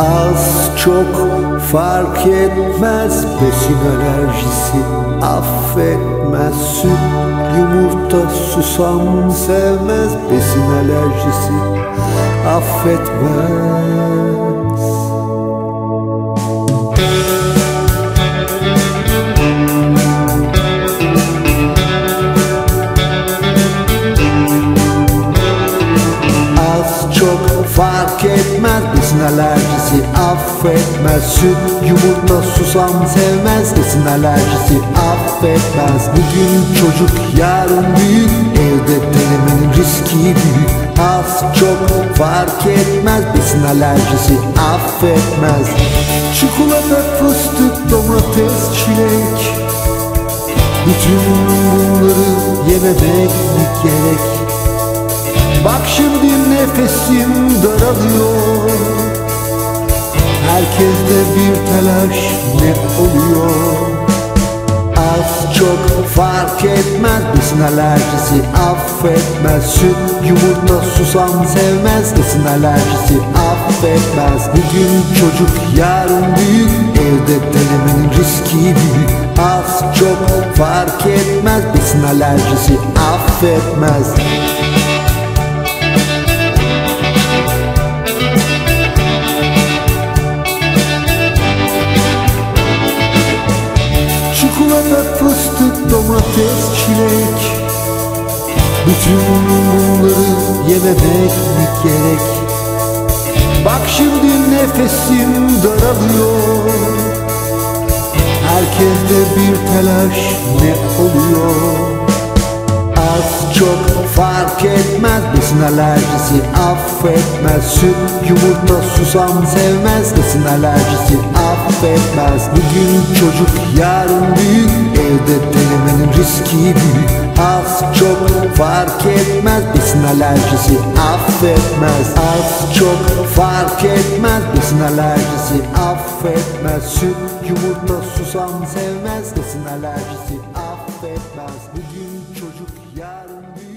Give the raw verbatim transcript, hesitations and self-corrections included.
Az çok fark etmez, besin alerjisi affetmez. Süt, yumurta, susam sevmez, besin alerjisi affetmez. Az çok fark etmez, besin alerjisi affetmez. Süt, yumurta, susam sevmez, besin alerjisi affetmez. Bugün çocuk yarın büyük, evde denemenin riski büyük. Az çok fark etmez, besin alerjisi affetmez. Çikolata, fıstık, domates, çilek, bütün bunları yememek mi gerek? Bak şimdi nefesim daralıyor, herkeste bir telaş ne oluyor? Az çok fark etmez, besin alerjisi affetmez. Süt, yumurta, susam sevmez, besin alerjisi affetmez. Bugün çocuk yarın büyük, evde denemenin riski büyük. Az çok fark etmez, besin alerjisi affetmez. Fıstık, domates, çilek, bütün bunları yememek mi gerek? Bak şimdi nefesim daralıyor, herkeste bir telaş ne oluyor? Az çok fark etmez, besin alerjisi affetmez. Süt, yumurta, susam sevmez, besin alerjisi affetmez. Bugün çocuk yarın büyük, evde denemenin riski büyük. Az çok fark etmez, besin alerjisi affetmez. Az çok fark etmez, besin alerjisi affetmez. Süt, yumurta, susam sevmez, besin alerjisi affetmez. Bugün çocuk yarın büyük.